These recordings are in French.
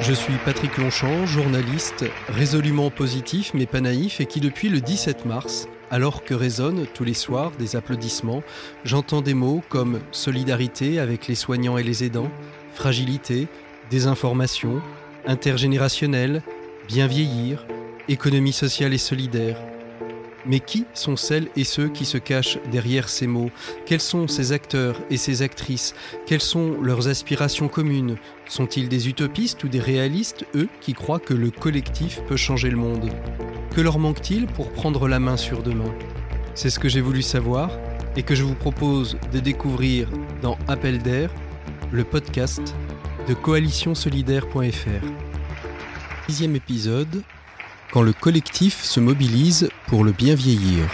Je suis Patrick Longchamp, journaliste résolument positif mais pas naïf et qui depuis le 17 mars, alors que résonnent tous les soirs des applaudissements, j'entends des mots comme solidarité avec les soignants et les aidants, fragilité, désinformation, intergénérationnel, bien vieillir, économie sociale et solidaire. Mais qui sont celles et ceux qui se cachent derrière ces mots ? Quels sont ces acteurs et ces actrices ? Quelles sont leurs aspirations communes ? Sont-ils des utopistes ou des réalistes, eux, qui croient que le collectif peut changer le monde ? Que leur manque-t-il pour prendre la main sur demain ? C'est ce que j'ai voulu savoir et que je vous propose de découvrir dans Appel d'air, le podcast de coalitionsolidaire.fr. 6e épisode. Quand le collectif se mobilise pour le bien vieillir.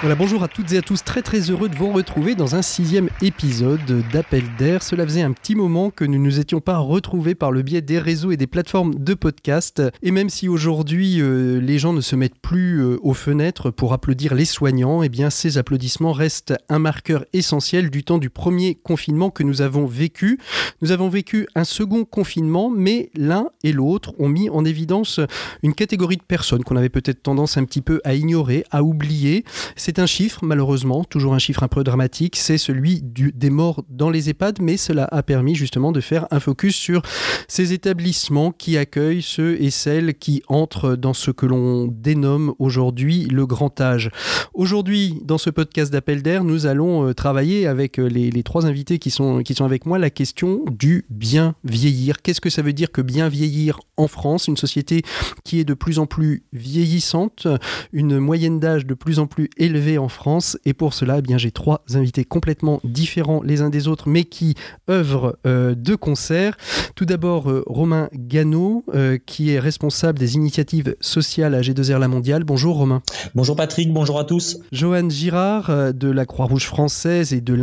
Voilà, bonjour à toutes et à tous, très heureux de vous retrouver dans un 6e épisode d'Appel d'air. Cela faisait un petit moment que nous ne nous étions pas retrouvés par le biais des réseaux et des plateformes de podcast. Et même si aujourd'hui les gens ne se mettent plus aux fenêtres pour applaudir les soignants, eh bien ces applaudissements restent un marqueur essentiel du temps du premier confinement que nous avons vécu. Nous avons vécu un second confinement, mais l'un et l'autre ont mis en évidence une catégorie de personnes qu'on avait peut-être tendance un petit peu à ignorer, à oublier. C'est un chiffre, malheureusement, toujours un chiffre un peu dramatique, c'est celui des morts dans les EHPAD, mais cela a permis justement de faire un focus sur ces établissements qui accueillent ceux et celles qui entrent dans ce que l'on dénomme aujourd'hui le grand âge. Aujourd'hui, dans ce podcast d'Appel d'air, nous allons travailler avec les trois invités qui sont avec moi la question du bien vieillir. Qu'est-ce que ça veut dire que bien vieillir en France, une société qui est de plus en plus vieillissante, une moyenne d'âge de plus en plus élevée en France, et pour cela, eh bien, j'ai trois invités complètement différents les uns des autres, mais qui œuvrent de concert. Tout d'abord, Romain Gano, qui est responsable des initiatives sociales à AG2R La Mondiale. Bonjour Romain. Bonjour Patrick, bonjour à tous. Johan Girard, de la Croix-Rouge française et de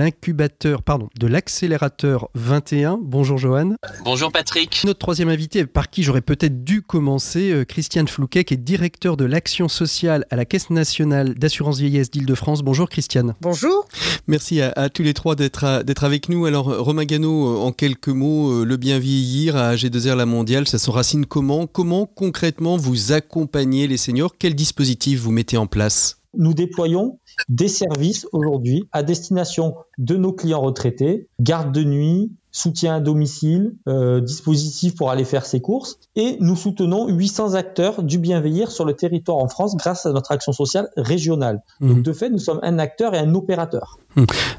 l'accélérateur 21. Bonjour Johan. Bonjour Patrick. Notre troisième invité, par qui j'aurais peut-être dû commencer, Christiane Flouquet, qui est directeur de l'action sociale à la Caisse Nationale d'Assurance Vieillesse d'Île-de-France. Bonjour Christiane. Bonjour. Merci à tous les trois d'être avec nous. Alors Romain Gano, en quelques mots, le bien vieillir à AG2R La Mondiale, ça s'enracine comment ? Comment concrètement vous accompagnez les seniors ? Quel dispositif vous mettez en place ? Nous déployons des services aujourd'hui à destination de nos clients retraités, garde de nuit, soutien à domicile, dispositif pour aller faire ses courses. Et nous soutenons 800 acteurs du bien vieillir sur le territoire en France grâce à notre action sociale régionale. Donc de fait, nous sommes un acteur et un opérateur.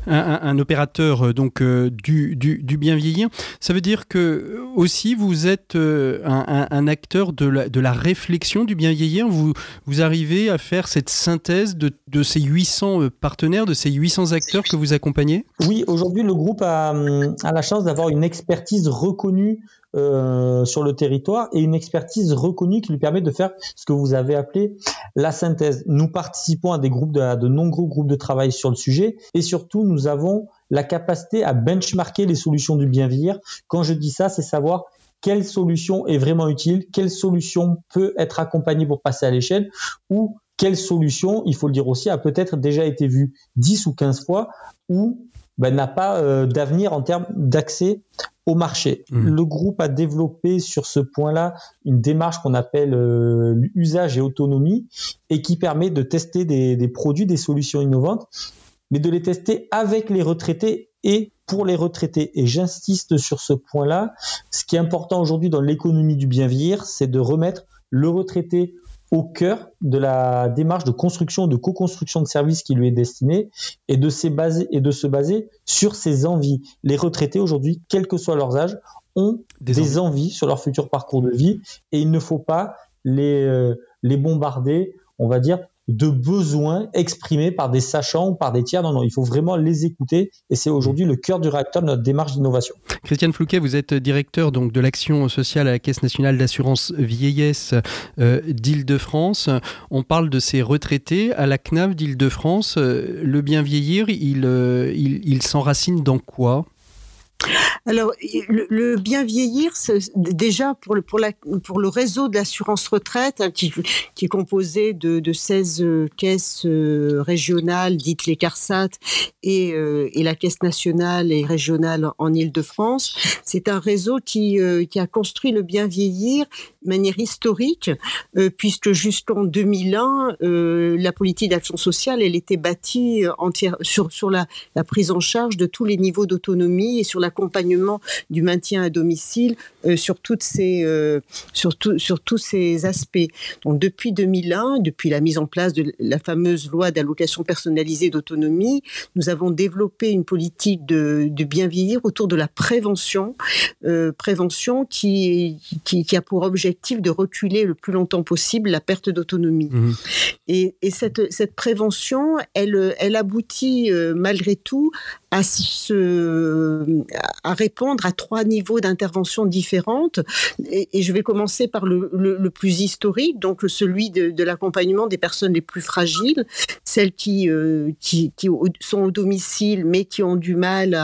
Un opérateur donc du bien vieillir. Ça veut dire que aussi vous êtes un acteur de la réflexion du bien vieillir. Vous arrivez à faire cette synthèse de ces 800 partenaires, de ces 800 acteurs que vous accompagnez ? Oui, aujourd'hui le groupe a la chance d'avoir une expertise reconnue sur le territoire et une expertise reconnue qui lui permet de faire ce que vous avez appelé la synthèse. Nous participons à des groupes, de nombreux groupes de travail sur le sujet et surtout nous avons la capacité à benchmarker les solutions du bien vieillir. Quand je dis ça, c'est savoir quelle solution est vraiment utile, quelle solution peut être accompagnée pour passer à l'échelle ou quelle solution, il faut le dire aussi, a peut-être déjà été vue 10 ou 15 fois ou n'a pas d'avenir en termes d'accès au marché. Le groupe a développé sur ce point-là une démarche qu'on appelle usage et autonomie et qui permet de tester des produits, des solutions innovantes, mais de les tester avec les retraités et pour les retraités. Et j'insiste sur ce point-là. Ce qui est important aujourd'hui dans l'économie du bien vieillir, c'est de remettre le retraité au cœur de la démarche de construction, de co-construction de services qui lui est destinée et de se baser sur ses envies. Les retraités aujourd'hui, quel que soit leur âge, ont des envies sur leur futur parcours de vie et il ne faut pas les bombarder, on va dire, de besoins exprimés par des sachants ou par des tiers. Non, il faut vraiment les écouter et c'est aujourd'hui le cœur du réacteur de notre démarche d'innovation. Christiane Flouquet, vous êtes directeur donc, de l'action sociale à la Caisse Nationale d'Assurance Vieillesse d'Île-de-France. On parle de ces retraités à la CNAV d'Île-de-France. Le bien vieillir, il s'enracine dans quoi ? Alors, le bien vieillir, c'est déjà pour le réseau de l'assurance retraite, hein, qui est composé de 16 caisses régionales, dites les CARSAT, et la Caisse nationale et régionale en Île-de-France. C'est un réseau qui a construit le bien vieillir de manière historique, puisque jusqu'en 2001, la politique d'action sociale, elle était bâtie entière sur la prise en charge de tous les niveaux d'autonomie et sur l'accompagnement du maintien à domicile sur tous ces aspects. Donc depuis 2001, depuis la mise en place de la fameuse loi d'allocation personnalisée d'autonomie, nous avons développé une politique de bien vieillir autour de la prévention qui a pour objectif de reculer le plus longtemps possible la perte d'autonomie. Mmh. Et cette prévention, elle aboutit malgré tout à répondre à 3 niveaux d'intervention différentes. Et je vais commencer par le plus historique, donc celui de l'accompagnement des personnes les plus fragiles, celles qui sont au domicile mais qui ont du mal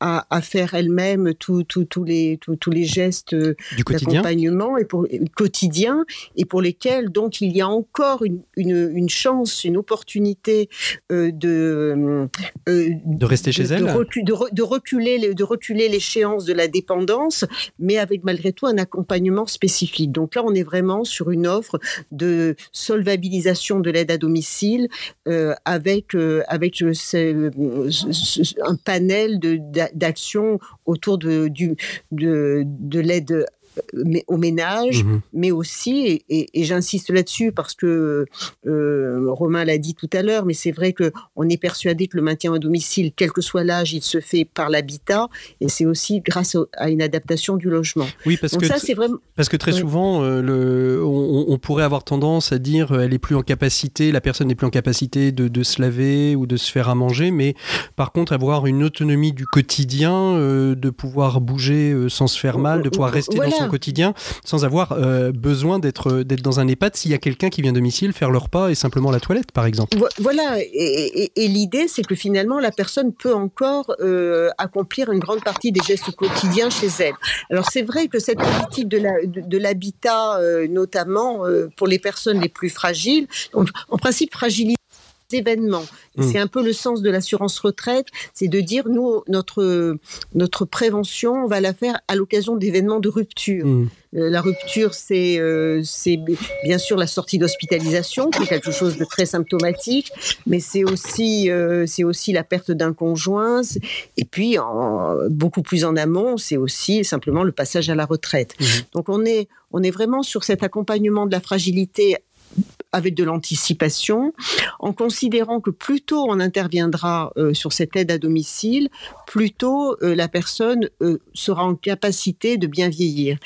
à faire elles-mêmes tous les gestes d'accompagnement quotidien, et pour lesquels donc il y a encore une chance, une opportunité de rester chez elle, de reculer l'échéance de la dépendance, mais avec malgré tout un accompagnement spécifique. Donc là, on est vraiment sur une offre de solvabilisation de l'aide à domicile avec un panel d'actions autour de l'aide au ménage, mmh. mais aussi, et j'insiste là-dessus parce que Romain l'a dit tout à l'heure, mais c'est vrai qu'on est persuadé que le maintien à domicile, quel que soit l'âge, il se fait par l'habitat, et c'est aussi grâce à une adaptation du logement. Oui, parce que très souvent, on pourrait avoir tendance à dire la personne n'est plus en capacité de se laver ou de se faire à manger, mais par contre, avoir une autonomie du quotidien, de pouvoir bouger sans se faire mal, de pouvoir rester dans son quotidien, sans avoir besoin d'être dans un EHPAD s'il y a quelqu'un qui vient à domicile faire le repas et simplement la toilette, par exemple. Voilà, et l'idée, c'est que finalement, la personne peut encore accomplir une grande partie des gestes quotidiens chez elle. Alors, c'est vrai que cette politique de l'habitat, notamment pour les personnes les plus fragiles, en principe fragilité, événements. C'est un peu le sens de l'assurance retraite, c'est de dire nous, notre prévention, on va la faire à l'occasion d'événements de rupture. La rupture, c'est bien sûr la sortie d'hospitalisation, qui est quelque chose de très symptomatique, mais c'est aussi la perte d'un conjoint, et puis beaucoup plus en amont, c'est aussi simplement le passage à la retraite. Donc on est vraiment sur cet accompagnement de la fragilité avec de l'anticipation, en considérant que plus tôt on interviendra sur cette aide à domicile, plus tôt la personne sera en capacité de bien vieillir.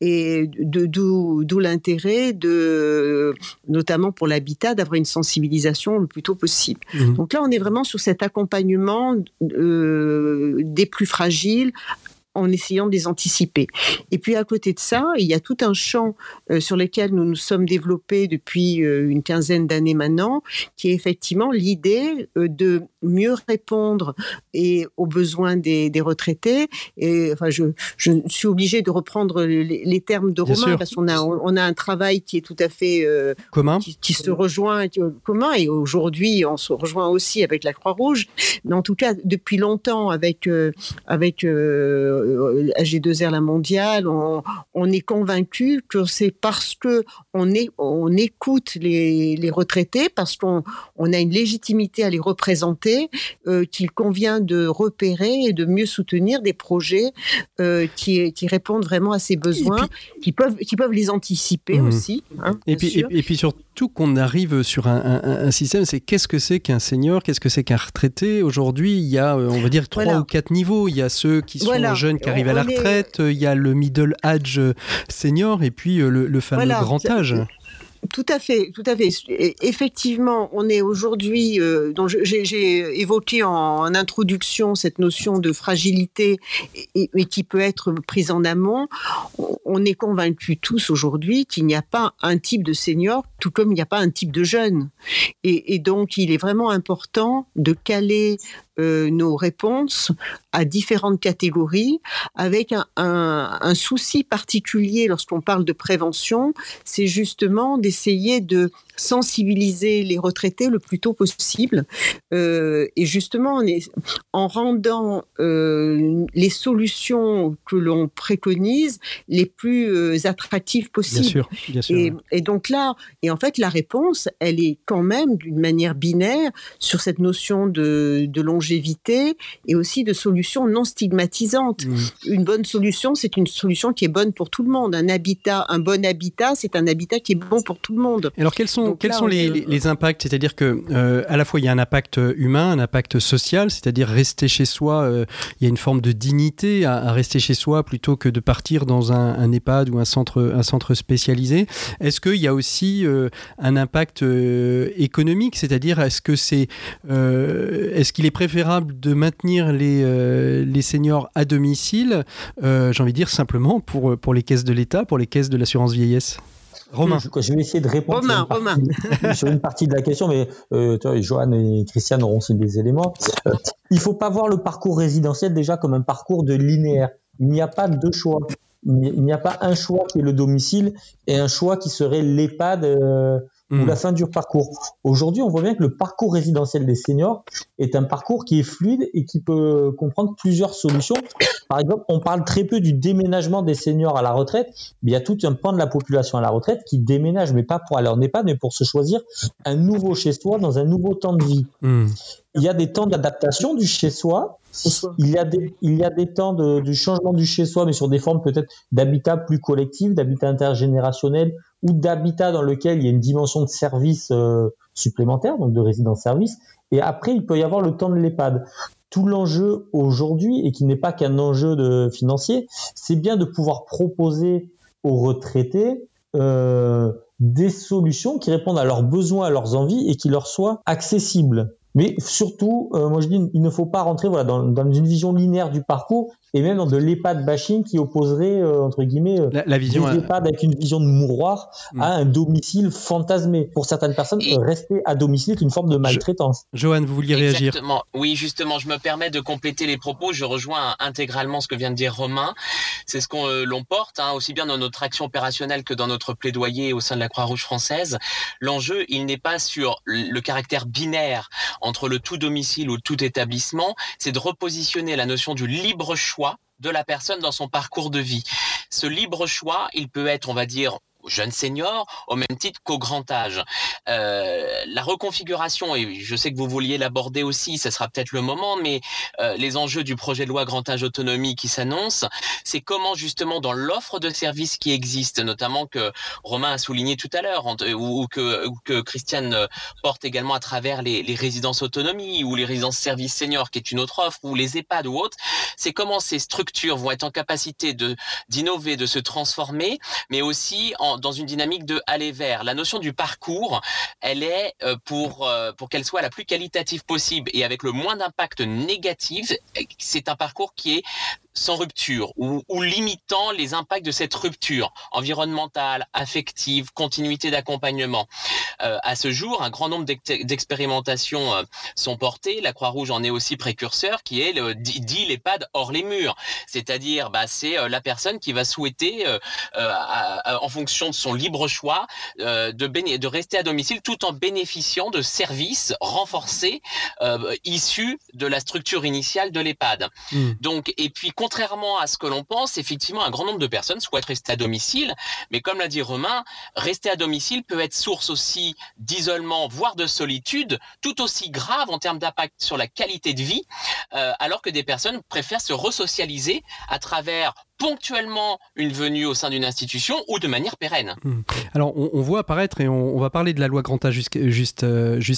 Et d'où l'intérêt, notamment pour l'habitat, d'avoir une sensibilisation le plus tôt possible. Mmh. Donc là, on est vraiment sur cet accompagnement des plus fragiles, en essayant de les anticiper. Et puis à côté de ça, il y a tout un champ sur lequel nous nous sommes développés depuis une quinzaine d'années maintenant, qui est effectivement l'idée de mieux répondre aux besoins des retraités. Et, enfin, je suis obligée de reprendre les termes de Romain, parce qu'on a un travail qui est tout à fait commun, qui se rejoint commun, et aujourd'hui on se rejoint aussi avec la Croix-Rouge, mais en tout cas depuis longtemps avec AG2R La Mondiale, on est convaincu que c'est parce que on écoute les retraités, parce qu'on a une légitimité à les représenter, qu'il convient de repérer et de mieux soutenir des projets qui répondent vraiment à ces besoins, puis, qui peuvent les anticiper aussi. Hein, et puis surtout qu'on arrive sur un système, c'est qu'est-ce que c'est qu'un senior, qu'est-ce que c'est qu'un retraité. Aujourd'hui, il y a, on va dire, 3 ou 4 niveaux. Il y a ceux qui sont jeunes qui arrivent à la retraite, il y a le middle age senior et puis le fameux grand âge. Tout à fait. Effectivement, on est aujourd'hui... donc j'ai évoqué en introduction cette notion de fragilité et qui peut être prise en amont. on est convaincus tous aujourd'hui qu'il n'y a pas un type de senior, tout comme il n'y a pas un type de jeune. Et donc, il est vraiment important de caler nos réponses à différentes catégories, avec un souci particulier lorsqu'on parle de prévention, c'est justement d'essayer de sensibiliser les retraités le plus tôt possible. Et justement, en rendant les solutions que l'on préconise les plus attractives possibles. Bien sûr, et donc là, et en fait, la réponse, elle est quand même d'une manière binaire sur cette notion de longévité et aussi de solutions non stigmatisantes. Mmh. Une bonne solution, c'est une solution qui est bonne pour tout le monde. Un bon habitat, c'est un habitat qui est bon pour tout le monde. Alors, quels sont les impacts ? C'est-à-dire que à la fois il y a un impact humain, un impact social, c'est-à-dire rester chez soi, il y a une forme de dignité à rester chez soi plutôt que de partir dans un EHPAD ou un centre spécialisé. Est-ce qu'il y a aussi un impact économique ? C'est-à-dire est-ce qu'il est préférable de maintenir les seniors à domicile, j'ai envie de dire simplement pour les caisses de l'État, pour les caisses de l'assurance vieillesse ? Romain. Je vais essayer de répondre sur une partie de la question, mais Johan et Christiane auront aussi des éléments. Il ne faut pas voir le parcours résidentiel déjà comme un parcours de linéaire. Il n'y a pas deux choix. Il n'y a pas un choix qui est le domicile et un choix qui serait l'EHPAD ou la fin du parcours. Aujourd'hui, on voit bien que le parcours résidentiel des seniors est un parcours qui est fluide et qui peut comprendre plusieurs solutions. Par exemple, on parle très peu du déménagement des seniors à la retraite, mais il y a tout un pan de la population à la retraite qui déménage, mais pas pour aller en EHPAD, mais pour se choisir un nouveau chez-soi dans un nouveau temps de vie. Mmh. Il y a des temps d'adaptation du chez-soi, il y a des temps du changement du chez-soi, mais sur des formes peut-être d'habitat plus collectif, d'habitat intergénérationnel, ou d'habitat dans lequel il y a une dimension de service supplémentaire, donc de résidence-service. Et après, il peut y avoir le temps de l'EHPAD. Tout l'enjeu aujourd'hui, et qui n'est pas qu'un enjeu financier, c'est bien de pouvoir proposer aux retraités des solutions qui répondent à leurs besoins, à leurs envies, et qui leur soient accessibles. Mais surtout, moi je dis, il ne faut pas rentrer dans une vision linéaire du parcours et même dans de l'EHPAD bashing qui opposerait, entre guillemets, la vision des EHPAD avec une vision de mouroir à un domicile fantasmé. Pour certaines personnes, rester à domicile est une forme de maltraitance. Johan, vous vouliez réagir ? Exactement. Oui, justement, je me permets de compléter les propos. Je rejoins intégralement ce que vient de dire Romain. C'est ce qu'on porte, aussi bien dans notre action opérationnelle que dans notre plaidoyer au sein de la Croix-Rouge française. L'enjeu, il n'est pas sur le caractère binaire entre le tout domicile ou le tout établissement, c'est de repositionner la notion du libre choix de la personne dans son parcours de vie. Ce libre choix, il peut être, on va dire, jeune senior, au même titre qu'au grand âge. La reconfiguration, et je sais que vous vouliez l'aborder aussi, ça sera peut-être le moment, mais les enjeux du projet de loi grand âge autonomie qui s'annonce, c'est comment justement dans l'offre de services qui existe, notamment que Romain a souligné tout à l'heure, ou que Christiane porte également à travers les résidences autonomie, ou les résidences services seniors, qui est une autre offre, ou les EHPAD ou autres, c'est comment ces structures vont être en capacité d'innover, de se transformer, mais aussi dans une dynamique de aller vers. La notion du parcours, elle est pour qu'elle soit la plus qualitative possible et avec le moins d'impact négatif, c'est un parcours qui est sans rupture ou limitant les impacts de cette rupture environnementale, affective, continuité d'accompagnement. À ce jour, un grand nombre d'expérimentations sont portées. La Croix-Rouge en est aussi précurseur, qui est le dit l'EHPAD hors les murs. C'est-à-dire, c'est la personne qui va souhaiter, en fonction de son libre choix, de rester à domicile tout en bénéficiant de services renforcés issus de la structure initiale de l'EHPAD. Mmh. Donc, et puis, contrairement à ce que l'on pense, effectivement, un grand nombre de personnes souhaitent rester à domicile, mais comme l'a dit Romain, rester à domicile peut être source aussi d'isolement, voire de solitude, tout aussi grave en termes d'impact sur la qualité de vie, alors que des personnes préfèrent se resocialiser à travers ponctuellement une venue au sein d'une institution ou de manière pérenne. Alors on voit apparaître, et on va parler de la loi Grand Âge juste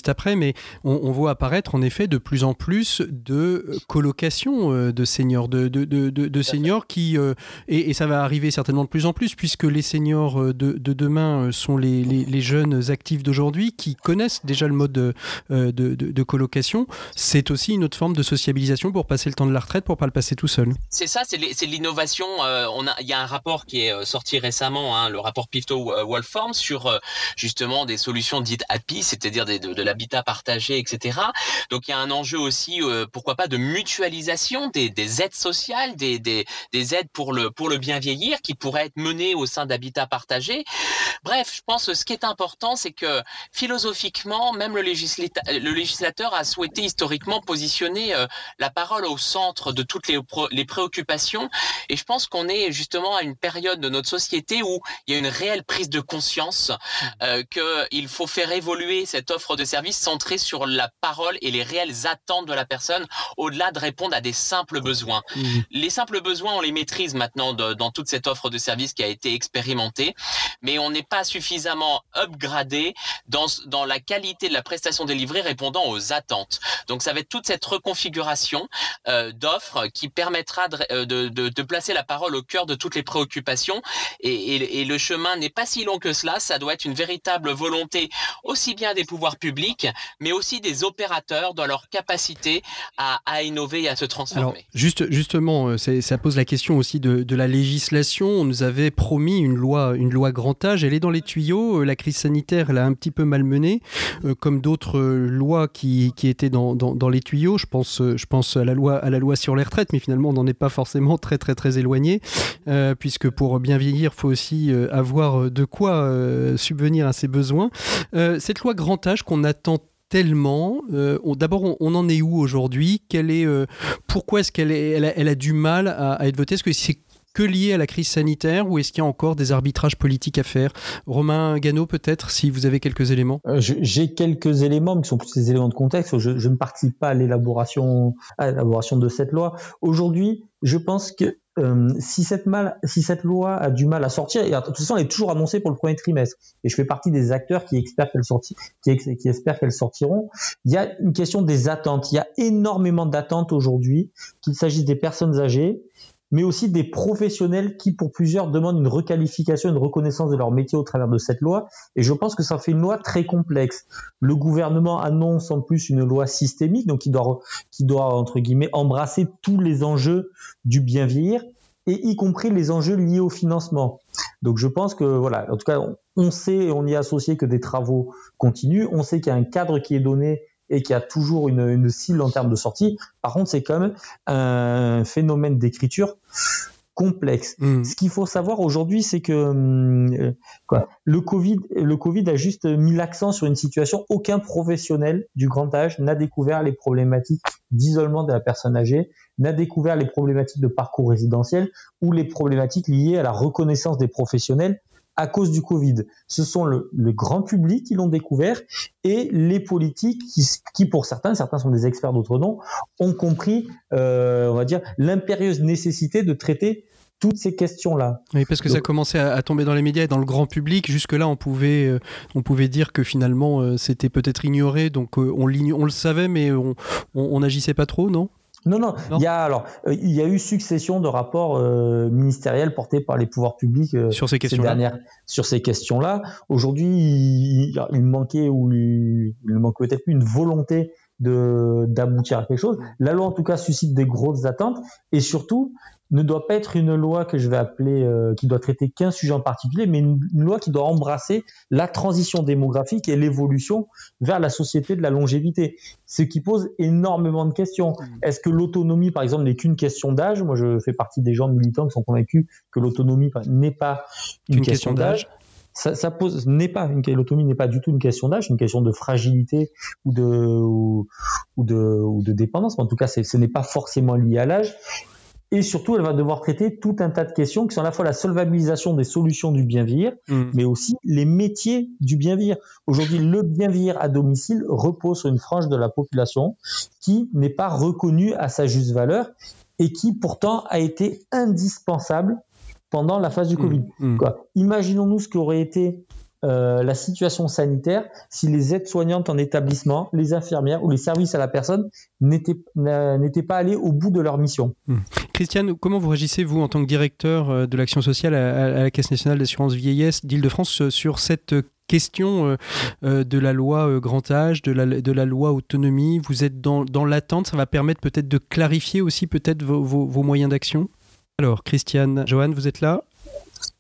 après, mais on voit apparaître en effet de plus en plus de colocations de seniors, de seniors qui, et ça va arriver certainement de plus en plus, puisque les seniors de demain sont les jeunes actifs d'aujourd'hui qui connaissent déjà le mode de colocation. C'est aussi une autre forme de sociabilisation pour passer le temps de la retraite, pour ne pas le passer tout seul. C'est ça, c'est l'innovation maintenant, il y a un rapport qui est sorti récemment, le rapport Pifto-Wolfform sur justement des solutions dites HAPI, c'est-à-dire de l'habitat partagé, etc. Donc il y a un enjeu aussi, pourquoi pas, de mutualisation des aides sociales, des aides pour le bien vieillir qui pourraient être menées au sein d'habitats partagés. Bref, je pense que ce qui est important, c'est que philosophiquement, même le législateur a souhaité historiquement positionner la parole au centre de toutes les préoccupations. Et je pense qu'on est justement à une période de notre société où il y a une réelle prise de conscience qu'il faut faire évoluer cette offre de services centrée sur la parole et les réelles attentes de la personne, au-delà de répondre à des simples besoins. Les simples besoins, on les maîtrise maintenant dans toute cette offre de services qui a été expérimentée, mais on n'est pas suffisamment upgradé dans la qualité de la prestation délivrée répondant aux attentes. Donc ça va être toute cette reconfiguration d'offres qui permettra de placer la parole au cœur de toutes les préoccupations, et le chemin n'est pas si long que cela. Ça doit être une véritable volonté aussi bien des pouvoirs publics mais aussi des opérateurs dans leur capacité à innover et à se transformer. Alors, justement, ça pose la question aussi de la législation. On nous avait promis une loi grand âge, elle est dans les tuyaux, la crise sanitaire l'a un petit peu malmenée, comme d'autres lois qui étaient dans les tuyaux. Je pense à la loi sur les retraites, mais finalement on n'en est pas forcément très très très éloigné, puisque pour bien vieillir, il faut aussi avoir de quoi subvenir à ses besoins. Cette loi grand âge qu'on attend tellement, d'abord on en est où aujourd'hui ? Pourquoi est-ce qu'elle a du mal à être votée ? Est-ce que c'est que lié à la crise sanitaire, ou est-ce qu'il y a encore des arbitrages politiques à faire ? Romain Gano, peut-être, si vous avez quelques éléments. J'ai quelques éléments, mais qui sont plus des éléments de contexte. Je ne participe pas à l'élaboration de cette loi. Aujourd'hui, je pense que si cette loi a du mal à sortir, et de toute façon elle est toujours annoncée pour le premier trimestre, et je fais partie des acteurs qui espèrent qu'elles sortiront, il y a une question des attentes. Il y a énormément d'attentes aujourd'hui, qu'il s'agisse des personnes âgées, mais aussi des professionnels qui, pour plusieurs, demandent une requalification, une reconnaissance de leur métier au travers de cette loi. Et je pense que ça fait une loi très complexe. Le gouvernement annonce en plus une loi systémique, donc qui doit entre guillemets, embrasser tous les enjeux du bien vieillir, et y compris les enjeux liés au financement. Donc je pense que, voilà, en tout cas, on sait, et on y a associé que des travaux continuent, on sait qu'il y a un cadre qui est donné et qui a toujours une cible en termes de sortie. Par contre, c'est quand même un phénomène d'écriture complexe. Ce qu'il faut savoir aujourd'hui, c'est que le Covid a juste mis l'accent sur une situation. Aucun professionnel du grand âge n'a découvert les problématiques d'isolement de la personne âgée, n'a découvert les problématiques de parcours résidentiel ou les problématiques liées à la reconnaissance des professionnels à cause du Covid. Ce sont le grand public qui l'ont découvert, et les politiques qui pour certains sont des experts, d'autres non, ont compris, on va dire, l'impérieuse nécessité de traiter toutes ces questions-là. Oui, parce que ça commençait à tomber dans les médias et dans le grand public. Jusque-là, on pouvait dire que finalement, c'était peut-être ignoré, donc on le savait, mais on n'agissait pas trop, non ? Non. Il y a eu succession de rapports ministériels portés par les pouvoirs publics sur ces questions-là. Aujourd'hui, il manquait peut-être une volonté d'aboutir à quelque chose. La loi, en tout cas, suscite des grosses attentes, et surtout ne doit pas être une loi que je vais appeler qui doit traiter qu'un sujet en particulier, mais une loi qui doit embrasser la transition démographique et l'évolution vers la société de la longévité, ce qui pose énormément de questions. Est-ce que l'autonomie, par exemple, n'est qu'une question d'âge ? Moi, je fais partie des gens militants qui sont convaincus que l'autonomie n'est pas une question d'âge. L'autonomie n'est pas du tout une question d'âge, c'est une question de fragilité ou de dépendance. En tout cas, ce n'est pas forcément lié à l'âge. Et surtout, elle va devoir traiter tout un tas de questions qui sont à la fois la solvabilisation des solutions du bien vieillir, mais aussi les métiers du bien vieillir. Aujourd'hui, le bien vieillir à domicile repose sur une frange de la population qui n'est pas reconnue à sa juste valeur et qui pourtant a été indispensable pendant la phase du Covid. Imaginons-nous ce qu'aurait été la situation sanitaire si les aides-soignantes en établissement, les infirmières ou les services à la personne n'étaient pas allés au bout de leur mission. Christiane, comment vous réagissez, vous, en tant que directeur de l'action sociale à la Caisse Nationale d'Assurance Vieillesse d'Île-de-France, sur cette question de la loi grand âge, de la loi autonomie ? Vous êtes dans l'attente, ça va permettre peut-être de clarifier aussi peut-être vos moyens d'action ? Alors, Christiane, Johan, vous êtes là ?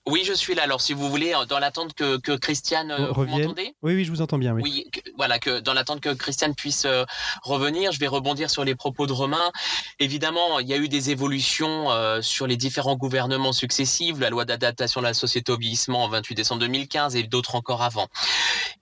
Oui, je suis là. Alors, si vous voulez, dans l'attente que Christiane... Vous m'entendez ? Oui, je vous entends bien. Oui, dans l'attente que Christiane puisse revenir, je vais rebondir sur les propos de Romain. Évidemment, il y a eu des évolutions sur les différents gouvernements successifs, la loi d'adaptation de la société au vieillissement en 28 décembre 2015 et d'autres encore avant.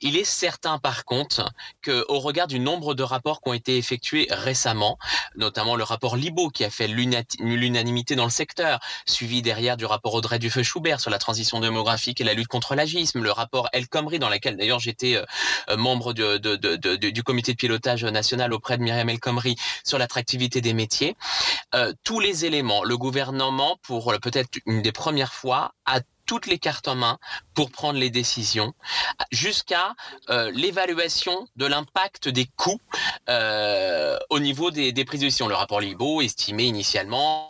Il est certain, par contre, qu'au regard du nombre de rapports qui ont été effectués récemment, notamment le rapport Libault qui a fait l'unanimité dans le secteur, suivi derrière du rapport Audrey Dufeu-Schubert sur la transition démographique et la lutte contre l'agisme, le rapport El Khomri, dans lequel d'ailleurs j'étais membre du comité de pilotage national auprès de Myriam El Khomri sur l'attractivité des métiers. Tous les éléments, le gouvernement, pour peut-être une des premières fois, a toutes les cartes en main pour prendre les décisions, jusqu'à l'évaluation de l'impact des coûts au niveau des prises de décision. Le rapport Libault estimait initialement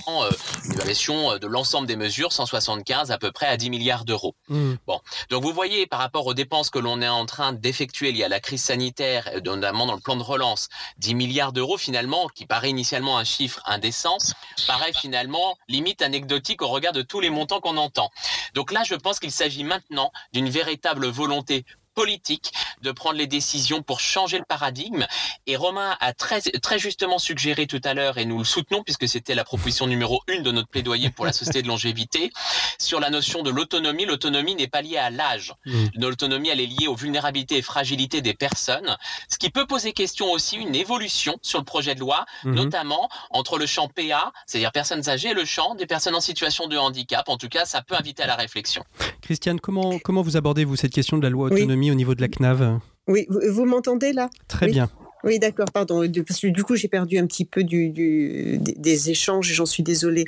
une évaluation de l'ensemble des mesures, 175 à peu près à 10 milliards d'euros. Bon. Donc vous voyez, par rapport aux dépenses que l'on est en train d'effectuer liées à la crise sanitaire, notamment dans le plan de relance, 10 milliards d'euros finalement, qui paraît initialement un chiffre indécent, paraît finalement limite anecdotique au regard de tous les montants qu'on entend. Donc là, je pense qu'il s'agit maintenant d'une véritable volonté politique de prendre les décisions pour changer le paradigme. Et Romain a très justement suggéré tout à l'heure, et nous le soutenons, puisque c'était la proposition numéro 1 de notre plaidoyer pour la société de longévité, sur la notion de l'autonomie. L'autonomie n'est pas liée à l'âge. L'autonomie, elle est liée aux vulnérabilités et fragilités des personnes, ce qui peut poser question aussi une évolution sur le projet de loi, notamment entre le champ PA, c'est-à-dire personnes âgées, et le champ des personnes en situation de handicap. En tout cas, ça peut inviter à la réflexion. Christiane, comment vous abordez-vous cette question de la loi autonomie au niveau de la CNAV? Oui, vous m'entendez là? Très bien. Oui, d'accord, pardon, parce que du coup, j'ai perdu un petit peu des échanges, j'en suis désolée.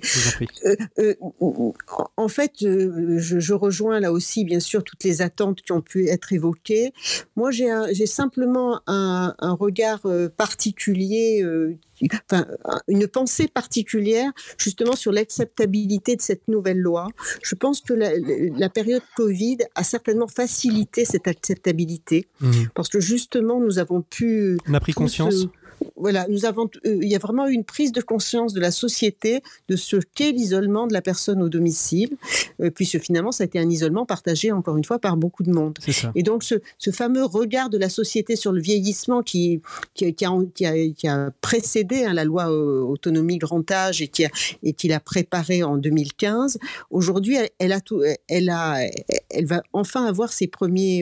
En fait, je rejoins là aussi, bien sûr, toutes les attentes qui ont pu être évoquées. Moi, j'ai simplement un regard particulier, une pensée particulière, justement, sur l'acceptabilité de cette nouvelle loi. Je pense que la période Covid a certainement facilité cette acceptabilité, parce que justement, nous avons pu... On a pris conscience. Il y a vraiment eu une prise de conscience de la société de ce qu'est l'isolement de la personne au domicile, puisque finalement ça a été un isolement partagé encore une fois par beaucoup de monde. Et donc ce fameux regard de la société sur le vieillissement qui a précédé la loi autonomie grand âge et qui l'a préparée en 2015, aujourd'hui elle va enfin avoir ses premiers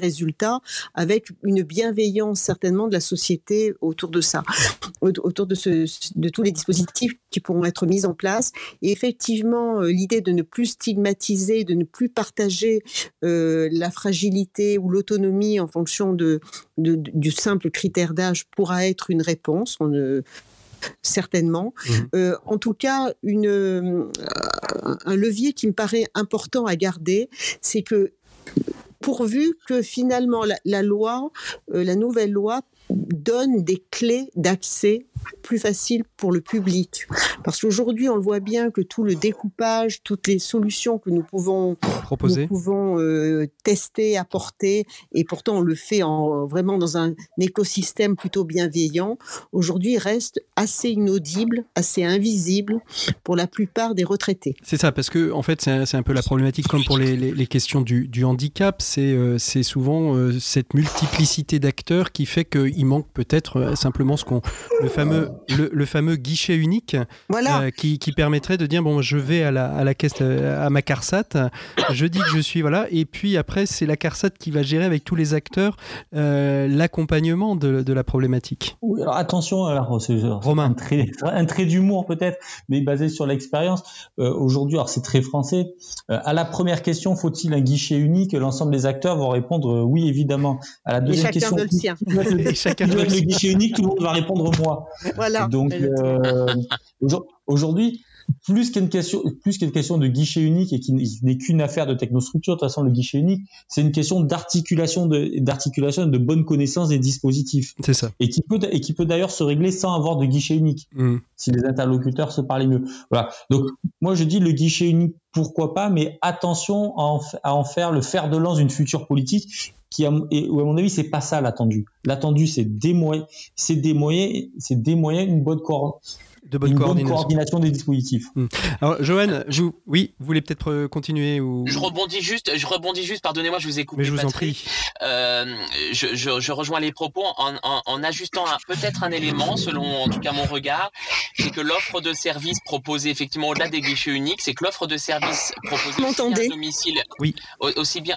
résultats avec une bienveillance certainement de la société autour de ça, autour de tous les dispositifs qui pourront être mis en place. Et effectivement, l'idée de ne plus stigmatiser, de ne plus partager la fragilité ou l'autonomie en fonction du simple critère d'âge pourra être une réponse. Certainement. En tout cas, un levier qui me paraît important à garder, c'est que pourvu que finalement la nouvelle loi donne des clés d'accès plus faciles pour le public. Parce qu'aujourd'hui, on le voit bien que tout le découpage, toutes les solutions que nous pouvons proposer, tester, apporter, et pourtant on le fait vraiment dans un écosystème plutôt bienveillant, aujourd'hui reste assez inaudible, assez invisible pour la plupart des retraités. C'est ça, parce que en fait, c'est un peu la problématique comme pour les questions du handicap, c'est souvent cette multiplicité d'acteurs qui fait qu'il manque peut-être simplement le fameux guichet unique, voilà. Qui permettrait de dire bon, je vais à la caisse, à ma CARSAT, je dis que je suis et puis après c'est la CARSAT qui va gérer avec tous les acteurs l'accompagnement de la problématique. Oui, alors attention, Romain, un trait d'humour peut-être, mais basé sur l'expérience aujourd'hui, alors c'est très français. À la première question, faut-il un guichet unique? L'ensemble des acteurs vont répondre oui, évidemment. À la deuxième question, le guichet unique, tout le monde va répondre moi. Voilà. Donc aujourd'hui, plus qu'une question de guichet unique et qui n'est qu'une affaire de technostructure, de toute façon le guichet unique, c'est une question d'articulation de bonne connaissance des dispositifs. C'est ça. Et qui peut d'ailleurs se régler sans avoir de guichet unique, si les interlocuteurs se parlaient mieux. Voilà. Donc moi je dis le guichet unique, pourquoi pas, mais attention à en faire le fer de lance d'une future politique. À mon avis, c'est pas ça l'attendu. L'attendu, c'est des moyens, une bonne de bonne coordination des dispositifs. Alors, Johan, oui, vous voulez peut-être continuer ou... Je rebondis juste, pardonnez-moi, je vous ai coupé. Mais je vous en prie. Je rejoins les propos en ajustant peut-être un élément, selon en tout cas mon regard, c'est que l'offre de services proposée, effectivement, au-delà des guichets uniques, c'est que l'offre de services proposée aussi à domicile, oui. Aussi bien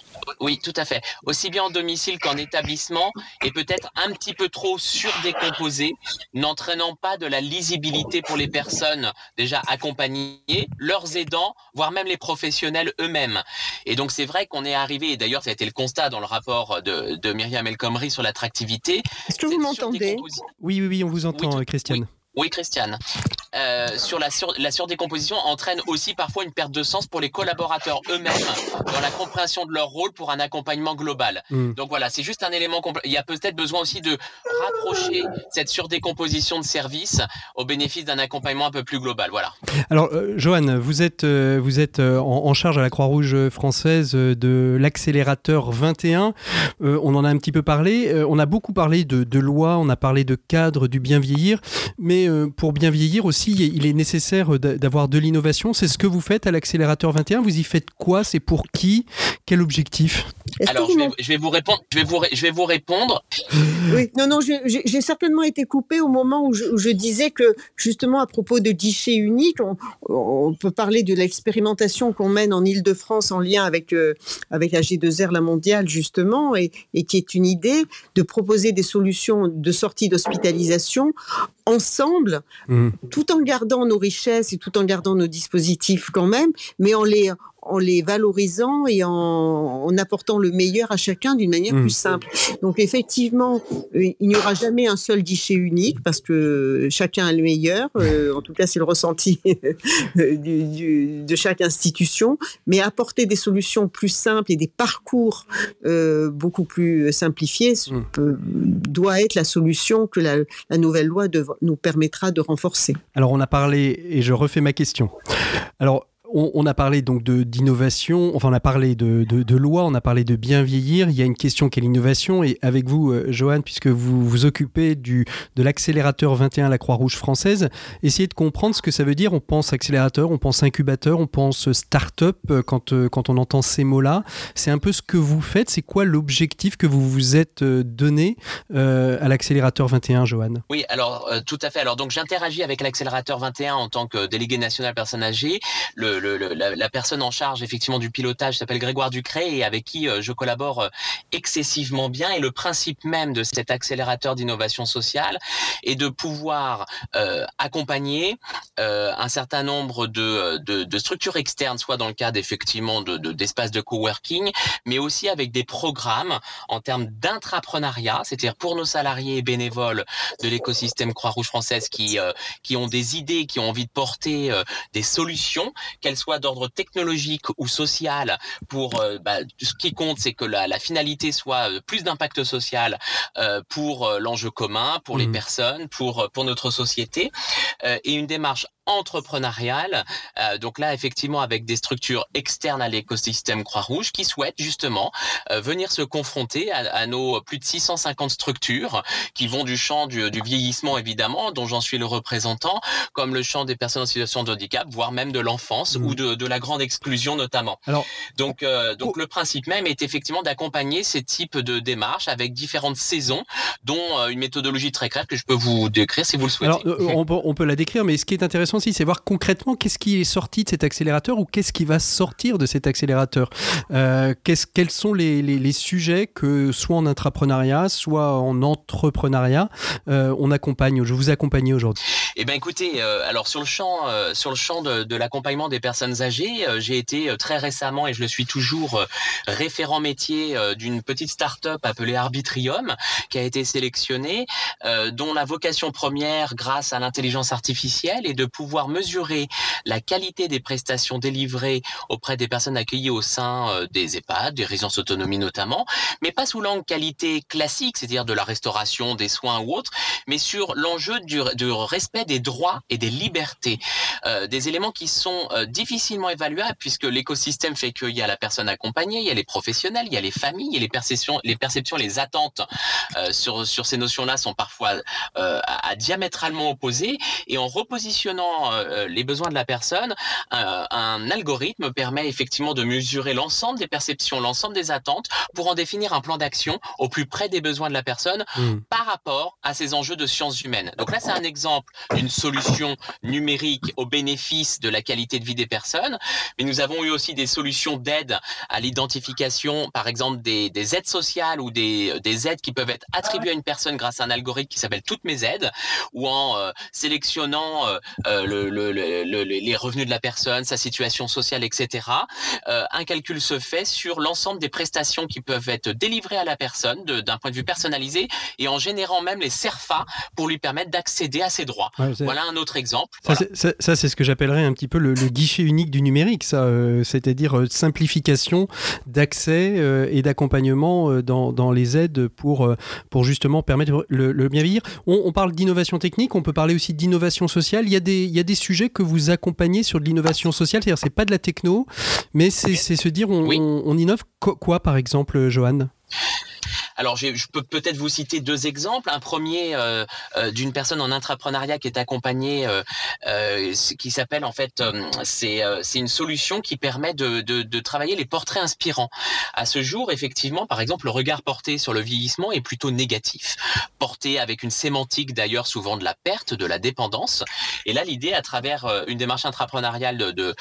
en domicile qu'en établissement, est peut-être un petit peu trop surdécomposée, n'entraînant pas de la lisibilité pour les personnes déjà accompagnées, leurs aidants, voire même les professionnels eux-mêmes. Et donc c'est vrai qu'on est arrivé, et d'ailleurs ça a été le constat dans le rapport de Myriam El Khomri sur l'attractivité. Est-ce que vous m'entendez ? Oui, on vous entend, oui, Christiane. Oui, Christiane. Sur la surdécomposition entraîne aussi parfois une perte de sens pour les collaborateurs eux-mêmes dans la compréhension de leur rôle pour un accompagnement global. Donc voilà, c'est juste un élément. Il y a peut-être besoin aussi de rapprocher cette surdécomposition de services au bénéfice d'un accompagnement un peu plus global. Voilà. Alors, Johan, vous êtes en charge à la Croix-Rouge française de l'accélérateur 21. On en a un petit peu parlé. On a beaucoup parlé de loi, on a parlé de cadre, du bien vieillir, mais pour bien vieillir aussi, il est nécessaire d'avoir de l'innovation. C'est ce que vous faites à l'accélérateur 21. Vous y faites quoi ? C'est pour qui ? Quel objectif ? Alors, je vais vous répondre. Oui, non, j'ai certainement été coupée au moment où je disais que, justement, à propos de guichet unique, on peut parler de l'expérimentation qu'on mène en Ile-de-France en lien avec AG2R La Mondiale, justement, et qui est une idée de proposer des solutions de sortie d'hospitalisation ensemble, tout en gardant nos richesses et tout en gardant nos dispositifs quand même, mais en les valorisant et en apportant le meilleur à chacun d'une manière plus simple. Donc effectivement, il n'y aura jamais un seul guichet unique parce que chacun a le meilleur, en tout cas c'est le ressenti de chaque institution, mais apporter des solutions plus simples et des parcours beaucoup plus simplifiés doit être la solution que la nouvelle loi nous permettra de renforcer. Alors on a parlé, et je refais ma question, alors on a parlé donc d'innovation, enfin on a parlé de loi, on a parlé de bien vieillir. Il y a une question qui est l'innovation. Et avec vous, Johan, puisque vous vous occupez de l'accélérateur 21 à la Croix-Rouge française, essayez de comprendre ce que ça veut dire. On pense accélérateur, on pense incubateur, on pense start-up quand on entend ces mots-là. C'est un peu ce que vous faites. C'est quoi l'objectif que vous vous êtes donné à l'accélérateur 21, Johan ? Oui, alors tout à fait. Alors donc j'interagis avec l'accélérateur 21 en tant que délégué national personnes âgées. La personne en charge effectivement du pilotage s'appelle Grégoire Ducré et avec qui je collabore excessivement bien. Et le principe même de cet accélérateur d'innovation sociale est de pouvoir accompagner un certain nombre de structures externes, soit dans le cadre effectivement d'espaces de coworking, mais aussi avec des programmes en termes d'intrapreneuriat, c'est-à-dire pour nos salariés et bénévoles de l'écosystème Croix-Rouge française qui ont des idées, qui ont envie de porter des solutions, qu'elle soit d'ordre technologique ou social, pour ce qui compte, c'est que la finalité soit plus d'impact social pour l'enjeu commun, pour les personnes, pour notre société, et une démarche entrepreneuriale, donc là effectivement avec des structures externes à l'écosystème Croix-Rouge qui souhaitent justement venir se confronter à nos plus de 650 structures qui vont du champ du vieillissement évidemment, dont j'en suis le représentant, comme le champ des personnes en situation de handicap, voire même de l'enfance ou de la grande exclusion notamment. Alors, donc le principe même est effectivement d'accompagner ces types de démarches avec différentes saisons, dont une méthodologie très claire que je peux vous décrire si vous le souhaitez. Alors, on peut la décrire, mais ce qui est intéressant aussi, c'est voir concrètement qu'est-ce qui est sorti de cet accélérateur ou qu'est-ce qui va sortir de cet accélérateur. Quels sont les sujets que, soit en intrapreneuriat, soit en entrepreneuriat, je vous accompagne aujourd'hui. Eh bien écoutez, alors sur le champ de l'accompagnement des personnes âgées, j'ai été très récemment, et je le suis toujours, référent métier d'une petite start-up appelée Arbitrium, qui a été sélectionnée, dont la vocation première, grâce à l'intelligence artificielle, est de pouvoir mesurer la qualité des prestations délivrées auprès des personnes accueillies au sein des EHPAD, des résidences autonomie notamment, mais pas sous l'angle qualité classique, c'est-à-dire de la restauration, des soins ou autres, mais sur l'enjeu du respect des droits et des libertés. Des éléments qui sont difficilement évaluables puisque l'écosystème fait qu'il y a la personne accompagnée, il y a les professionnels, il y a les familles, il y a les perceptions, les attentes sur ces notions-là sont parfois à diamétralement opposées, et en repositionnant les besoins de la personne, un algorithme permet effectivement de mesurer l'ensemble des perceptions, l'ensemble des attentes pour en définir un plan d'action au plus près des besoins de la personne par rapport à ces enjeux de sciences humaines. Donc là, c'est un exemple d'une solution numérique au bénéfice de la qualité de vie des personnes, mais nous avons eu aussi des solutions d'aide à l'identification, par exemple des aides sociales ou des aides qui peuvent être attribuées à une personne grâce à un algorithme qui s'appelle Toutes mes aides, ou en sélectionnant les revenus de la personne, sa situation sociale, etc. Un calcul se fait sur l'ensemble des prestations qui peuvent être délivrées à la personne d'un point de vue personnalisé, et en générant même les SERFA pour lui permettre d'accéder à ses droits. Ouais, voilà un autre exemple. Voilà. C'est ce que j'appellerais un petit peu le guichet unique du numérique, ça, c'est-à-dire simplification d'accès et d'accompagnement dans les aides pour justement permettre le bien vieillir. On parle d'innovation technique, on peut parler aussi d'innovation sociale. Il y a des sujets que vous accompagnez sur de l'innovation sociale, c'est-à-dire c'est pas de la techno, mais c'est se dire on innove quoi par exemple, Johan ? Alors, je peux peut-être vous citer deux exemples. Un premier d'une personne en intrapreneuriat qui est accompagnée, qui s'appelle en fait, c'est une solution qui permet de travailler les portraits inspirants. À ce jour, effectivement, par exemple, le regard porté sur le vieillissement est plutôt négatif, porté avec une sémantique d'ailleurs souvent de la perte, de la dépendance. Et là, l'idée, à travers une démarche intrapreneuriale de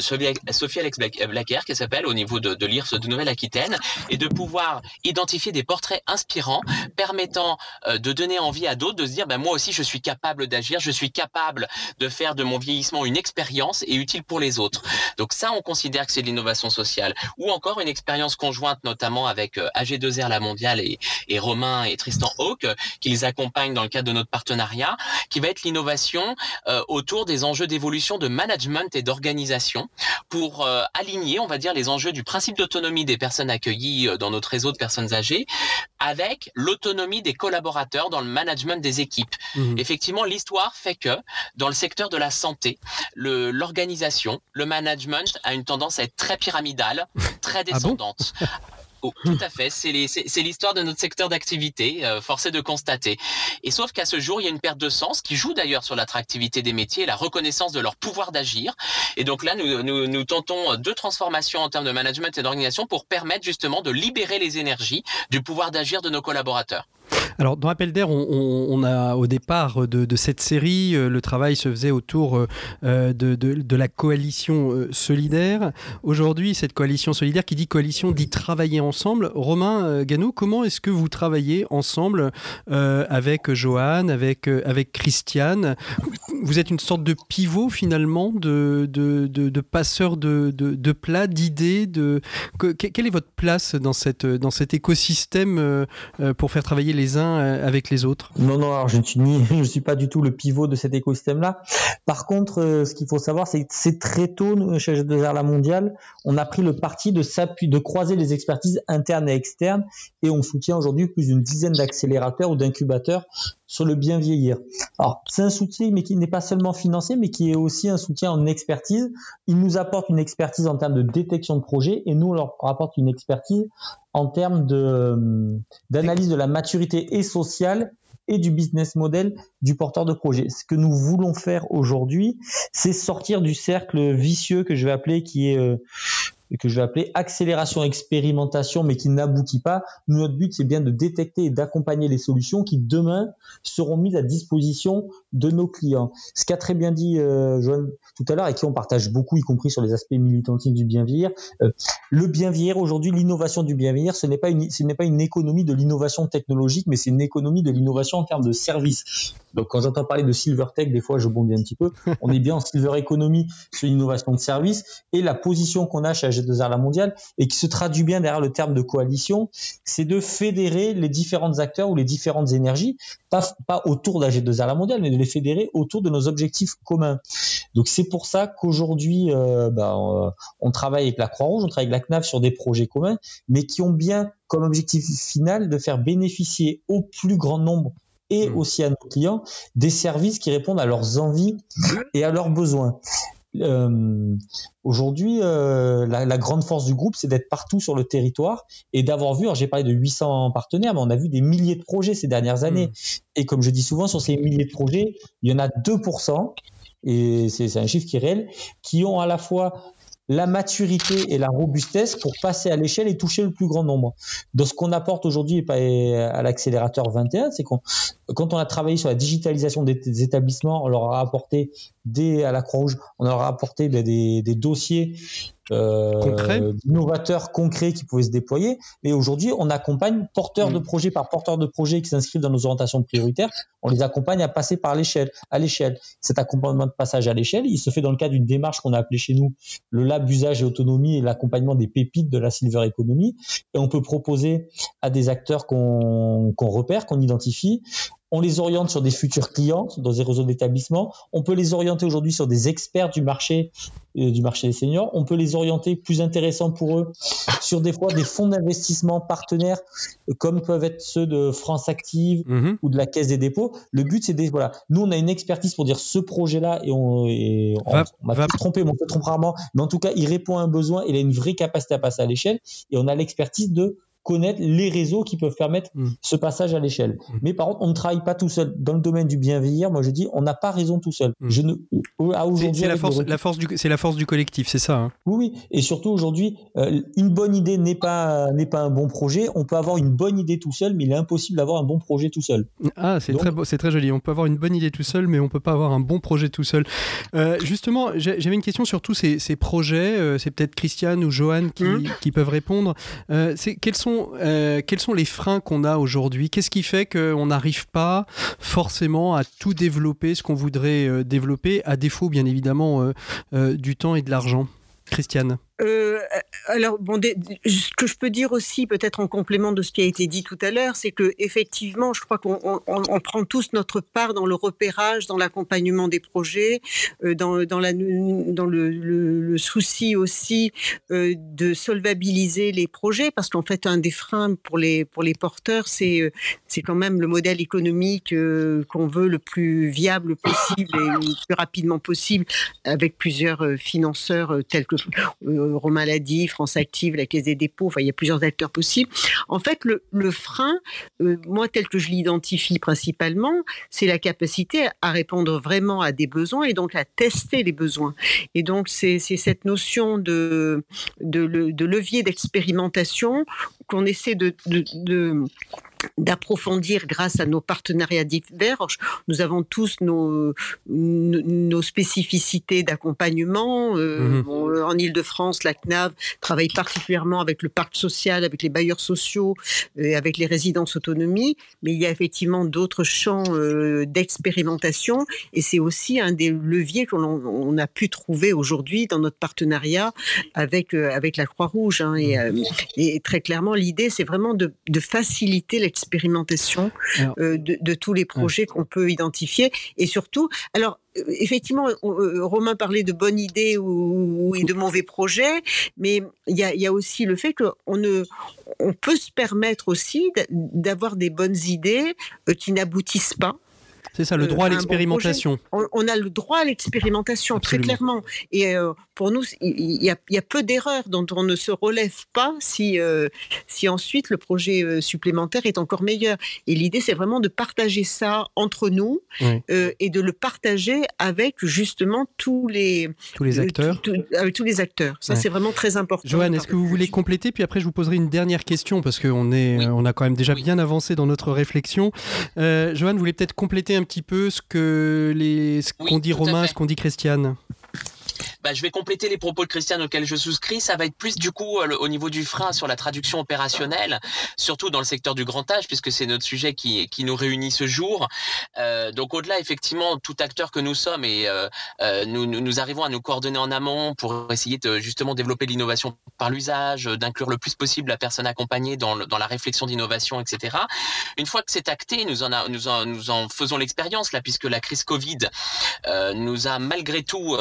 Sophie-Alex Blacker, qui s'appelle au niveau de l'IRS de Nouvelle-Aquitaine, est de pouvoir identifier des portraits très inspirant, permettant de donner envie à d'autres de se dire, moi aussi je suis capable d'agir, je suis capable de faire de mon vieillissement une expérience et utile pour les autres. Donc ça, on considère que c'est de l'innovation sociale. Ou encore une expérience conjointe, notamment avec AG2R La Mondiale et Romain et Tristan Hawk, qui les accompagnent dans le cadre de notre partenariat, qui va être l'innovation autour des enjeux d'évolution de management et d'organisation pour aligner, on va dire, les enjeux du principe d'autonomie des personnes accueillies dans notre réseau de personnes âgées avec l'autonomie des collaborateurs dans le management des équipes. Effectivement, l'histoire fait que dans le secteur de la santé, l'organisation, le management a une tendance à être très pyramidale, très descendante. Ah bon ? Oh, tout à fait, c'est l'histoire de notre secteur d'activité, forcé de constater. Et sauf qu'à ce jour, il y a une perte de sens qui joue d'ailleurs sur l'attractivité des métiers et la reconnaissance de leur pouvoir d'agir. Et donc là, nous tentons deux transformations en termes de management et d'organisation pour permettre justement de libérer les énergies du pouvoir d'agir de nos collaborateurs. Alors, dans Appel d'air, on a au départ de cette série, le travail se faisait autour de la coalition solidaire. Aujourd'hui, cette coalition solidaire qui dit coalition dit travailler ensemble. Romain Gano, comment est-ce que vous travaillez ensemble avec Johan, avec Christiane ? Vous êtes une sorte de pivot finalement, de passeur de plats, d'idées. Quelle est votre place dans cet écosystème pour faire travailler les uns avec les autres ? Non, alors je ne suis pas du tout le pivot de cet écosystème-là. Par contre, ce qu'il faut savoir, c'est que c'est très tôt, chez AG2R La Mondiale, on a pris le parti de croiser les expertises internes et externes, et on soutient aujourd'hui plus d'une dizaine d'accélérateurs ou d'incubateurs sur le bien vieillir. Alors, c'est un soutien, mais qui n'est pas seulement financier, mais qui est aussi un soutien en expertise. Ils nous apportent une expertise en termes de détection de projet, et nous, on leur apporte une expertise en termes d'analyse de la maturité et sociale et du business model du porteur de projet. Ce que nous voulons faire aujourd'hui, c'est sortir du cercle vicieux que je vais appeler accélération expérimentation, mais qui n'aboutit pas. Notre but, c'est bien de détecter et d'accompagner les solutions qui demain seront mises à disposition de nos clients. Ce qu'a très bien dit Johan tout à l'heure, et qui on partage beaucoup, y compris sur les aspects militantistes du bien vieillir. Le bien vieillir aujourd'hui, l'innovation du bien vieillir, ce n'est pas une économie de l'innovation technologique, mais c'est une économie de l'innovation en termes de services. Donc quand j'entends parler de Silver Tech, des fois je bondis un petit peu. On est bien en Silver Economy, c'est l'innovation de services, et la position qu'on a chez AG2R La Mondiale, et qui se traduit bien derrière le terme de coalition, c'est de fédérer les différents acteurs ou les différentes énergies, pas autour d'AG2R La Mondiale, mais de les fédérer autour de nos objectifs communs. Donc c'est pour ça qu'aujourd'hui, on travaille avec la Croix-Rouge, on travaille avec la CNAV sur des projets communs, mais qui ont bien comme objectif final de faire bénéficier au plus grand nombre et aussi à nos clients des services qui répondent à leurs envies et à leurs besoins. Aujourd'hui, la grande force du groupe, c'est d'être partout sur le territoire et d'avoir vu, alors j'ai parlé de 800 partenaires, mais on a vu des milliers de projets ces dernières années. Et comme je dis souvent, sur ces milliers de projets, il y en a 2%, et c'est un chiffre qui est réel, qui ont à la fois la maturité et la robustesse pour passer à l'échelle et toucher le plus grand nombre. Donc, ce qu'on apporte aujourd'hui à l'accélérateur 21, c'est quand on a travaillé sur la digitalisation des établissements, on leur a apporté à la Croix-Rouge, on leur a apporté des dossiers innovateurs concrets qui pouvaient se déployer. Et aujourd'hui, on accompagne porteur de projet par porteur de projet qui s'inscrivent dans nos orientations prioritaires. On les accompagne à passer à l'échelle. Cet accompagnement de passage à l'échelle, il se fait dans le cadre d'une démarche qu'on a appelée chez nous le lab usage et autonomie et l'accompagnement des pépites de la Silver Economy. Et on peut proposer à des acteurs qu'on repère, qu'on identifie. On les oriente sur des futurs clients, dans des réseaux d'établissements. On peut les orienter aujourd'hui sur des experts du marché des seniors. On peut les orienter, plus intéressant pour eux, sur des fois des fonds d'investissement partenaires, comme peuvent être ceux de France Active ou de la Caisse des dépôts. Le but, c'est nous, on a une expertise pour dire ce projet-là, on m'a trompé, mais on se trompe rarement. Mais en tout cas, il répond à un besoin, il a une vraie capacité à passer à l'échelle et on a l'expertise de connaître les réseaux qui peuvent permettre ce passage à l'échelle. Mais par contre, on ne travaille pas tout seul. Dans le domaine du bien-vieillir, moi je dis, on n'a pas raison tout seul. C'est la force du collectif, c'est ça, hein. Oui, et surtout aujourd'hui, une bonne idée n'est pas un bon projet. On peut avoir une bonne idée tout seul, mais il est impossible d'avoir un bon projet tout seul. Ah, très beau, c'est très joli. On peut avoir une bonne idée tout seul, mais on ne peut pas avoir un bon projet tout seul. Justement, j'avais une question sur tous ces projets. C'est peut-être Christiane ou Johan qui peuvent répondre. Quels sont les freins qu'on a aujourd'hui ? Qu'est-ce qui fait qu'on n'arrive pas forcément à tout développer, ce qu'on voudrait développer, à défaut bien évidemment du temps et de l'argent ? Christiane ? Ce que je peux dire aussi, peut-être en complément de ce qui a été dit tout à l'heure, c'est que effectivement, je crois qu'on prend tous notre part dans le repérage, dans l'accompagnement des projets, dans le souci aussi de solvabiliser les projets, parce qu'en fait, un des freins pour les porteurs, c'est quand même le modèle économique qu'on veut le plus viable possible et le plus rapidement possible, avec plusieurs financeurs tels que Romain l'a dit, France Active, la Caisse des dépôts, enfin il y a plusieurs acteurs possibles. En fait, le frein, moi tel que je l'identifie principalement, c'est la capacité à répondre vraiment à des besoins et donc à tester les besoins. Et donc c'est cette notion de levier d'expérimentation qu'on essaie d'approfondir grâce à nos partenariats divers. Nous avons tous nos spécificités d'accompagnement. En Ile-de-France, la CNAV travaille particulièrement avec le parc social, avec les bailleurs sociaux, avec les résidences autonomie, mais il y a effectivement d'autres champs d'expérimentation et c'est aussi un des leviers qu'on a pu trouver aujourd'hui dans notre partenariat avec la Croix-Rouge. Et très clairement, l'idée, c'est vraiment de faciliter l'expérimentation de tous les projets qu'on peut identifier et surtout, alors effectivement, Romain parlait de bonnes idées et de mauvais projets, mais il y a aussi le fait qu'on peut se permettre aussi d'avoir des bonnes idées qui n'aboutissent pas. C'est ça, le droit à l'expérimentation. Bon projet, on a le droit à l'expérimentation, absolument. Très clairement. Et pour nous, il y a peu d'erreurs dont on ne se relève pas si ensuite le projet supplémentaire est encore meilleur. Et l'idée, c'est vraiment de partager ça entre nous et de le partager avec justement tous les acteurs. Avec tous les acteurs. Ça, c'est vraiment très important. Johan, est-ce que vous voulez compléter ? Puis après, je vous poserai une dernière question parce qu'on on a quand même déjà bien avancé dans notre réflexion. Johan, vous voulez peut-être compléter un petit peu ce qu'ont dit Romain, ce qu'ont dit Christiane ? Je vais compléter les propos de Christiane auxquels je souscris. Ça va être plus du coup au niveau du frein sur la traduction opérationnelle, surtout dans le secteur du grand âge, puisque c'est notre sujet qui nous réunit ce jour. Donc au-delà, effectivement, tout acteur que nous sommes, et nous arrivons à nous coordonner en amont pour essayer de justement développer l'innovation par l'usage, d'inclure le plus possible la personne accompagnée dans la réflexion d'innovation, etc. Une fois que c'est acté, nous en faisons l'expérience, là, puisque la crise Covid nous a malgré tout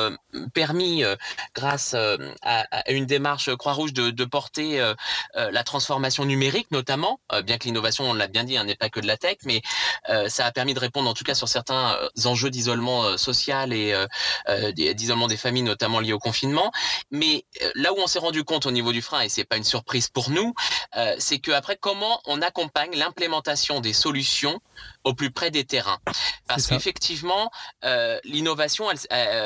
permis, grâce à une démarche Croix-Rouge, de porter la transformation numérique notamment, bien que l'innovation, on l'a bien dit, n'est pas que de la tech, mais ça a permis de répondre en tout cas sur certains enjeux d'isolement social et d'isolement des familles, notamment liés au confinement. Mais là où on s'est rendu compte au niveau du frein, et c'est pas une surprise pour nous, c'est qu'après, comment on accompagne l'implémentation des solutions au plus près des terrains. Parce qu'effectivement, l'innovation,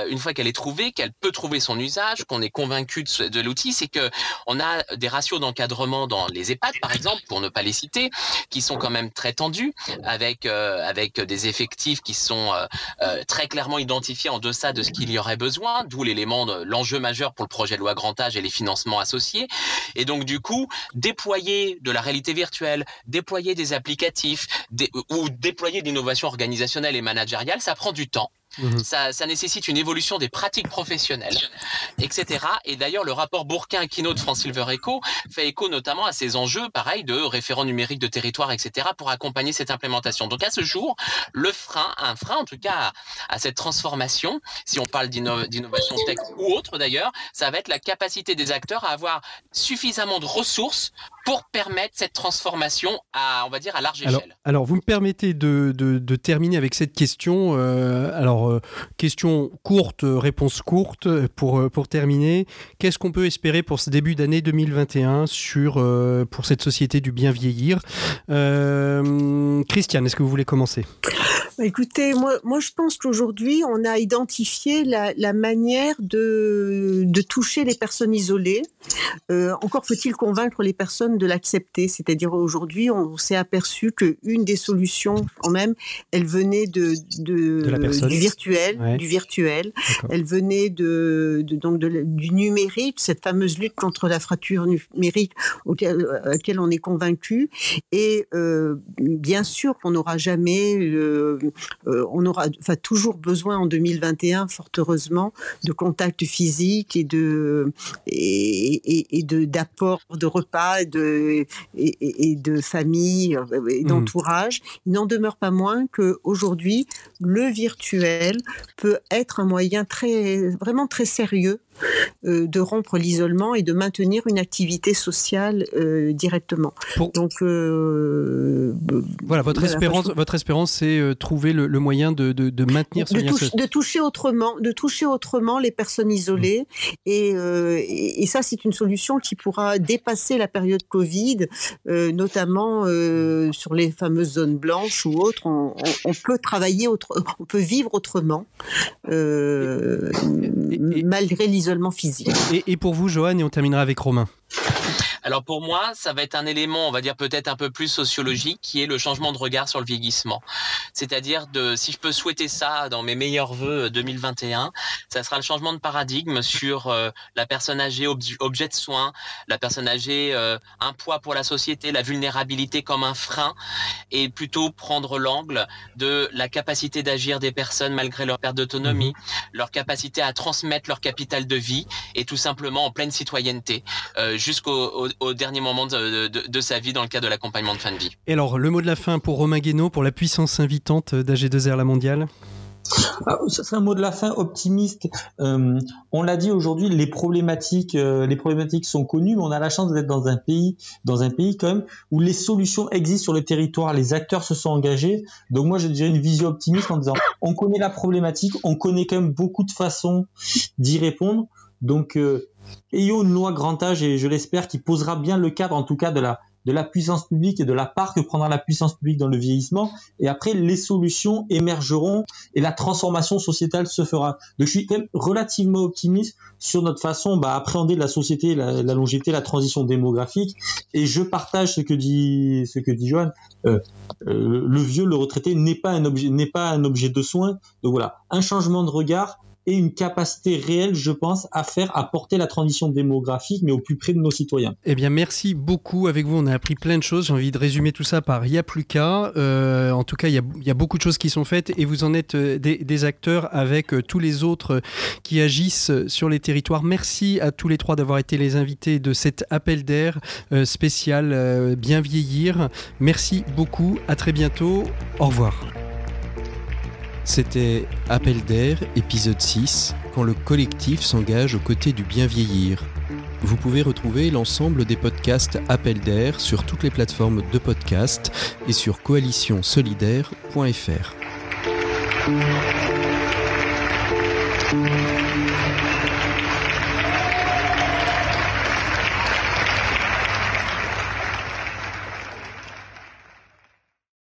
une fois qu'elle est trouvée, qu'elle peut trouver son usage, qu'on est convaincu de l'outil, c'est qu'on a des ratios d'encadrement dans les EHPAD, par exemple, pour ne pas les citer, qui sont quand même très tendus, avec des effectifs qui sont très clairement identifiés en deçà de ce qu'il y aurait besoin, d'où l'enjeu majeur pour le projet de loi Grand Âge et les financements associés. Et donc, du coup, déployer de la réalité virtuelle, déployer des applicatifs, ou déployer de l'innovation organisationnelle et managériale, ça prend du temps. Ça nécessite une évolution des pratiques professionnelles, etc. Et d'ailleurs, le rapport Bourquin-Kino de France Silver Echo fait écho notamment à ces enjeux, pareil, de référents numériques de territoire, etc., pour accompagner cette implémentation. Donc, à ce jour, un frein en tout cas à cette transformation, si on parle d'innovation tech ou autre d'ailleurs, ça va être la capacité des acteurs à avoir suffisamment de ressources pour permettre cette transformation à large échelle. Alors, vous me permettez de terminer avec cette question. Alors, question courte, réponse courte pour terminer. Qu'est-ce qu'on peut espérer pour ce début d'année 2021 pour cette société du bien vieillir ? Christiane, est-ce que vous voulez commencer ? Écoutez, moi je pense qu'aujourd'hui, on a identifié la manière de toucher les personnes isolées. Encore faut-il convaincre les personnes de l'accepter. C'est-à-dire, aujourd'hui, on s'est aperçu qu'une des solutions, quand même, elle venait du virtuel. D'accord. Elle venait du numérique, cette fameuse lutte contre la fracture numérique à laquelle on est convaincu. Et bien sûr qu'on n'aura jamais... on aura toujours besoin en 2021, fort heureusement, de contacts physiques et d'apports de repas et de famille et d'entourage. Il n'en demeure pas moins qu'aujourd'hui, le virtuel peut être un moyen vraiment très sérieux de rompre l'isolement et de maintenir une activité sociale directement. Votre espérance, c'est trouver le moyen de maintenir ce lien social. De toucher autrement les personnes isolées. Et ça, c'est une solution qui pourra dépasser la période Covid, notamment sur les fameuses zones blanches ou autres. On peut travailler on peut vivre autrement, malgré l'isolement physique. Et pour vous, Johan, et on terminera avec Romain. Alors pour moi, ça va être un élément, on va dire peut-être un peu plus sociologique, qui est le changement de regard sur le vieillissement. C'est-à-dire, si je peux souhaiter ça dans mes meilleurs vœux 2021, ça sera le changement de paradigme sur la personne âgée objet de soins, la personne âgée un poids pour la société, la vulnérabilité comme un frein, et plutôt prendre l'angle de la capacité d'agir des personnes malgré leur perte d'autonomie, leur capacité à transmettre leur capital de vie, et tout simplement en pleine citoyenneté, jusqu'au dernier moment de sa vie dans le cadre de l'accompagnement de fin de vie. Et alors, le mot de la fin pour Romain Gano, pour la puissance invitante d'AG2R La Mondiale. Ce serait un mot de la fin optimiste. On l'a dit aujourd'hui, les problématiques sont connues, mais on a la chance d'être dans un pays quand même où les solutions existent sur le territoire, les acteurs se sont engagés. Donc moi, je dirais une vision optimiste en disant, on connaît la problématique, on connaît quand même beaucoup de façons d'y répondre. Donc, ayons une loi grand âge, et je l'espère, qui posera bien le cadre, en tout cas, de la puissance publique et de la part que prendra la puissance publique dans le vieillissement. Et après, les solutions émergeront et la transformation sociétale se fera. Donc, je suis quand même relativement optimiste sur notre façon d'appréhender la société, la longévité, la transition démographique. Et je partage ce que dit Johan. Le vieux, le retraité, n'est pas un objet de soins. Donc voilà, un changement de regard. et une capacité réelle, je pense, à faire, à porter la transition démographique, mais au plus près de nos citoyens. Eh bien, merci beaucoup. Avec vous, on a appris plein de choses. J'ai envie de résumer tout ça par « il n'y a plus qu'à ». En tout cas, il y a beaucoup de choses qui sont faites et vous en êtes des acteurs avec tous les autres qui agissent sur les territoires. Merci à tous les trois d'avoir été les invités de cet appel d'air spécial « Bien vieillir ». Merci beaucoup. À très bientôt. Au revoir. C'était Appel d'air, épisode 6, quand le collectif s'engage aux côtés du bien vieillir. Vous pouvez retrouver l'ensemble des podcasts Appel d'air sur toutes les plateformes de podcasts et sur coalitionsolidaire.fr.